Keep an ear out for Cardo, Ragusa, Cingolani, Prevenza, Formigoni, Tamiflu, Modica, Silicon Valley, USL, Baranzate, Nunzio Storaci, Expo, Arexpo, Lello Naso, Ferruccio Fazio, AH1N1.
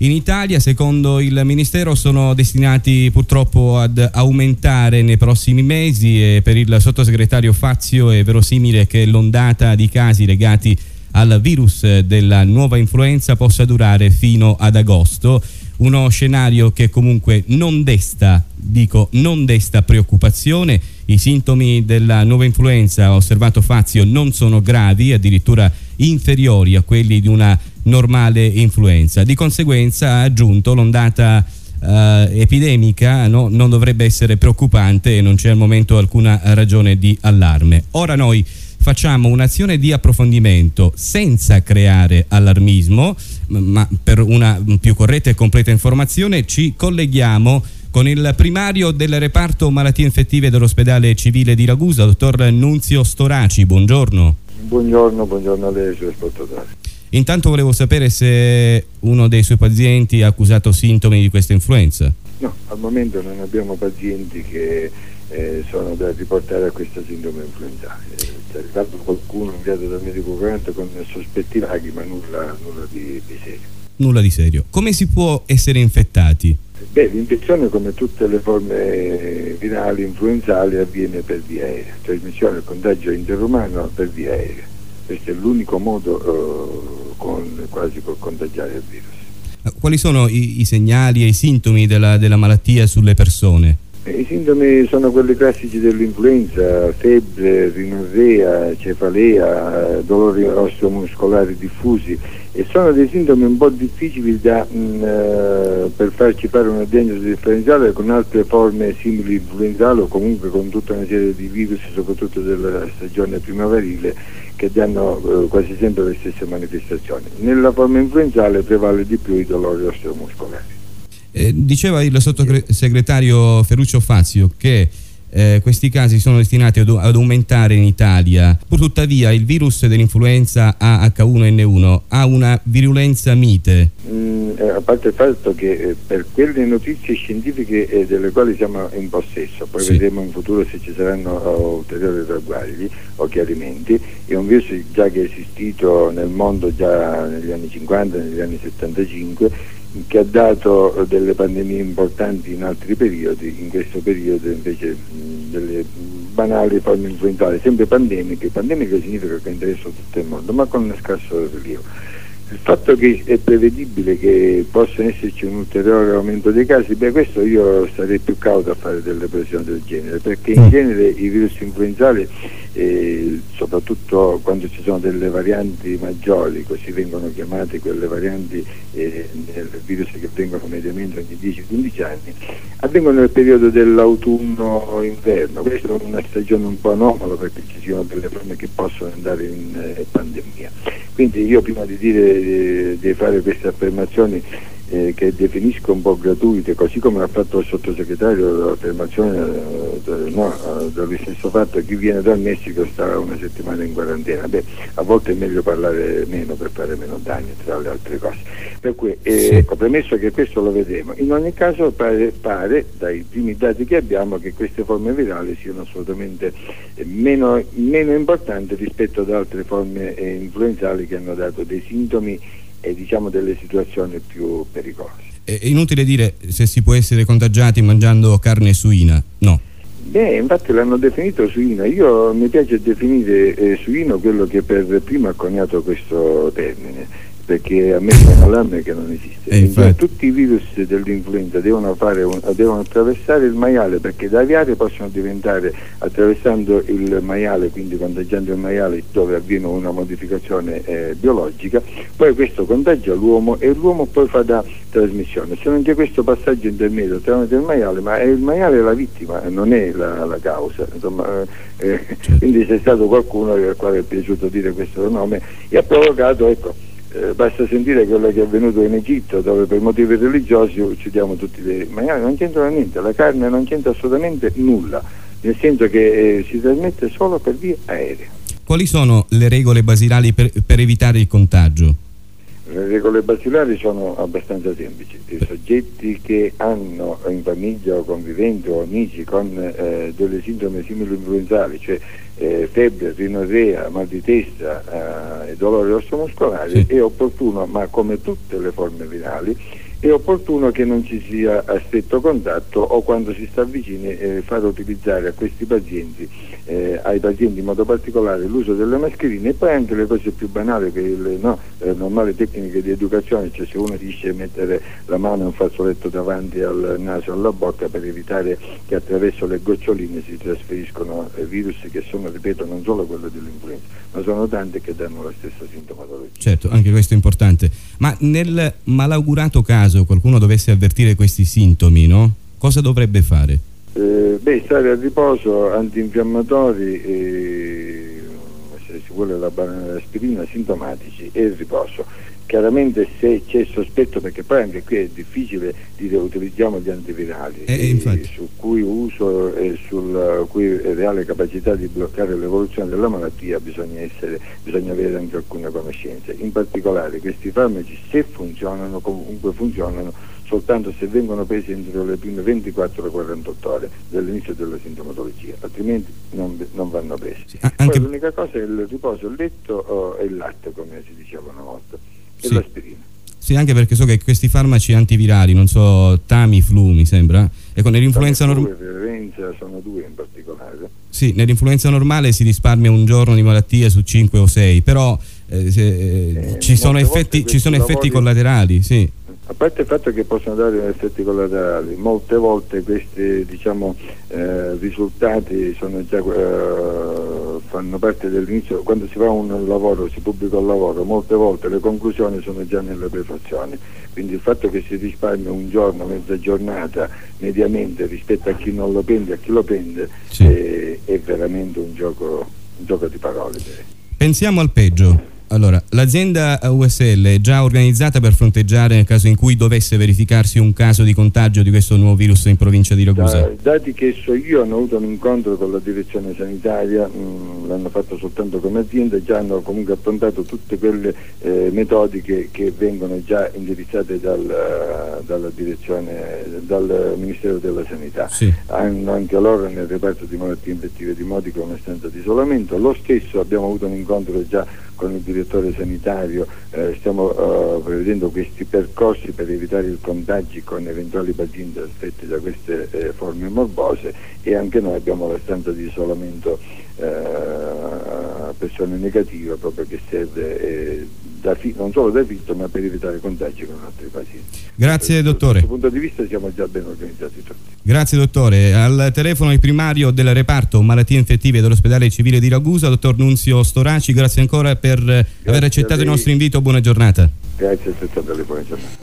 In Italia, secondo il Ministero, sono destinati purtroppo ad aumentare nei prossimi mesi e per il sottosegretario Fazio è verosimile che l'ondata di casi legati al virus della nuova influenza possa durare fino ad agosto. Uno scenario che comunque non desta preoccupazione. I sintomi della nuova influenza, ha osservato Fazio, non sono gravi, addirittura inferiori a quelli di una normale influenza. Di conseguenza, ha aggiunto, l'ondata epidemica non dovrebbe essere preoccupante e non c'è al momento alcuna ragione di allarme. Ora noi facciamo un'azione di approfondimento senza creare allarmismo, ma per una più corretta e completa informazione ci colleghiamo con il primario del reparto malattie infettive dell'ospedale civile di Ragusa, dottor Nunzio Storaci. Buongiorno. Buongiorno a lei, signor ascoltatore. Intanto volevo sapere se uno dei suoi pazienti ha accusato sintomi di questa influenza. No, al momento non abbiamo pazienti che sono da riportare a questo sintomo influenzale. È arrivato qualcuno inviato dal medico curante con sospetti vaghi, ma nulla di serio. Nulla di serio. Come si può essere infettati? Beh, l'infezione, come tutte le forme virali influenzali, avviene per via aerea. Trasmissione del contagio interumano per via aerea. Questo è l'unico modo quasi per contagiare il virus. Quali sono i segnali e i sintomi della malattia sulle persone? I sintomi sono quelli classici dell'influenza: febbre, rinorrea, cefalea, dolori osteomuscolari diffusi, e sono dei sintomi un po' difficili per farci fare una diagnosi differenziale con altre forme simili influenzali, o comunque con tutta una serie di virus, soprattutto della stagione primaverile, che danno quasi sempre le stesse manifestazioni. Nella forma influenzale prevale di più i dolori osteomuscolari. Diceva il sottosegretario Ferruccio Fazio che questi casi sono destinati ad aumentare in Italia. Purtuttavia, il virus dell'influenza AH1N1 ha una virulenza mite. A parte il fatto che per quelle notizie scientifiche delle quali siamo in possesso, poi sì, vedremo in futuro se ci saranno ulteriori ragguagli o chiarimenti, è un virus già che è esistito nel mondo già negli anni 50, negli anni 75, che ha dato delle pandemie importanti in altri periodi. In questo periodo invece delle banali forme influenzali, sempre pandemiche significa che interessano tutto il mondo, ma con uno scarso rilievo. Il fatto che è prevedibile che possa esserci un ulteriore aumento dei casi, beh, questo io sarei più cauto a fare delle previsioni del genere, perché in genere i virus influenzali, soprattutto quando ci sono delle varianti maggiori, così vengono chiamate quelle varianti del virus che avvengono mediamente ogni 10-15 anni, avvengono nel periodo dell'autunno-inverno. Questa è una stagione un po' anomala, perché ci sono delle forme che possono andare in pandemia. Quindi io, prima di dire di fare queste affermazioni che definisco un po' gratuite, così come ha fatto il sottosegretario l'affermazione dallo stesso fatto, chi viene dal Messico sta una settimana in quarantena, beh, a volte è meglio parlare meno per fare meno danni, tra le altre cose, per cui ecco, premesso che questo lo vedremo, in ogni caso pare dai primi dati che abbiamo che queste forme virali siano assolutamente meno importanti rispetto ad altre forme influenzali che hanno dato dei sintomi e diciamo delle situazioni più pericolose. È inutile dire se si può essere contagiati mangiando carne suina, no? Beh, infatti l'hanno definito suino. Io mi piace definire suino quello che per primo ha coniato questo termine, perché a me è un allarme che non esiste. Tutti i virus dell'influenza devono attraversare il maiale, perché da aviari possono diventare, attraversando il maiale, quindi contagiando il maiale dove avviene una modificazione biologica, poi questo contagia l'uomo e l'uomo poi fa da trasmissione. Se non c'è questo passaggio intermedio tramite il maiale, ma il maiale è la vittima, non è la causa, insomma, quindi c'è stato qualcuno al quale è piaciuto dire questo nome e ha provocato, ecco. Basta sentire quello che è avvenuto in Egitto, dove per motivi religiosi uccidiamo tutti dei maiali. Non c'entra niente, la carne non c'entra assolutamente nulla, nel senso che si trasmette solo per via aerea. Quali sono le regole basilari per evitare il contagio? Le regole basilari sono abbastanza semplici. I soggetti che hanno in famiglia o conviventi o amici con delle sintomi simili influenzali, cioè febbre, rinorrea, mal di testa e dolori osteomuscolari, è opportuno, ma come tutte le forme virali, è opportuno che non ci sia a stretto contatto, o quando si sta vicini far utilizzare a questi pazienti, ai pazienti in modo particolare, l'uso delle mascherine, e poi anche le cose più banali, che le normali tecniche di educazione, cioè se uno riesce a mettere la mano in un fazzoletto davanti al naso, alla bocca, per evitare che attraverso le goccioline si trasferiscono virus che sono, ripeto, non solo quello dell'influenza, ma sono tante che danno la stessa sintomatologia. Certo, anche questo è importante. Ma nel malaugurato caso, qualcuno dovesse avvertire questi sintomi, no? Cosa dovrebbe fare? Stare a riposo, antinfiammatori, se si vuole l'aspirina, sintomatici e il riposo. Chiaramente se c'è il sospetto, perché poi anche qui è difficile dire utilizziamo gli antivirali, su cui uso e sulla cui reale capacità di bloccare l'evoluzione della malattia bisogna avere anche alcune conoscenze. In particolare questi farmaci, se funzionano, comunque funzionano soltanto se vengono presi entro le prime 24-48 ore dall'inizio della sintomatologia, altrimenti non vanno presi. Sì, anche... l'unica cosa è il riposo, il letto e il latte, come si diceva una volta. Sì, anche perché so che questi farmaci antivirali, non so, Tamiflu mi sembra, e con nell'influenza normale, Prevenza sono due in particolare. Sì, nell'influenza normale si risparmia un giorno di malattia su 5 o 6, però ci sono effetti collaterali, sì. A parte il fatto che possono dare effetti collaterali, molte volte questi risultati sono già fanno parte dell'inizio. Quando si fa un lavoro, si pubblica un lavoro, molte volte le conclusioni sono già nelle prefazioni, quindi il fatto che si risparmia un giorno, mezza giornata mediamente rispetto a chi non lo prende, a chi lo prende, sì, è veramente un gioco di parole. Pensiamo al peggio. Allora, l'azienda USL è già organizzata per fronteggiare nel caso in cui dovesse verificarsi un caso di contagio di questo nuovo virus in provincia di Ragusa? Dati che so io, hanno avuto un incontro con la direzione sanitaria, l'hanno fatto soltanto come azienda, già hanno comunque approntato tutte quelle metodiche che vengono già indirizzate dal Ministero della Sanità. Sì. Hanno anche loro nel reparto di malattie infettive di Modica una stanza di isolamento. Lo stesso, abbiamo avuto un incontro già con il direttore sanitario, stiamo prevedendo questi percorsi per evitare i contagi con eventuali pazienti affetti da queste forme morbose, e anche noi abbiamo la stanza di isolamento a persone negative, proprio che serve non solo da fitto, ma per evitare contagi con altri pazienti. Grazie dottore. Da questo punto di vista siamo già ben organizzati tutti. Grazie dottore. Al telefono il primario del reparto malattie infettive dell'ospedale civile di Ragusa, dottor Nunzio Storaci. Grazie ancora per aver accettato il nostro invito. Buona giornata. Grazie a tutti, buona giornata.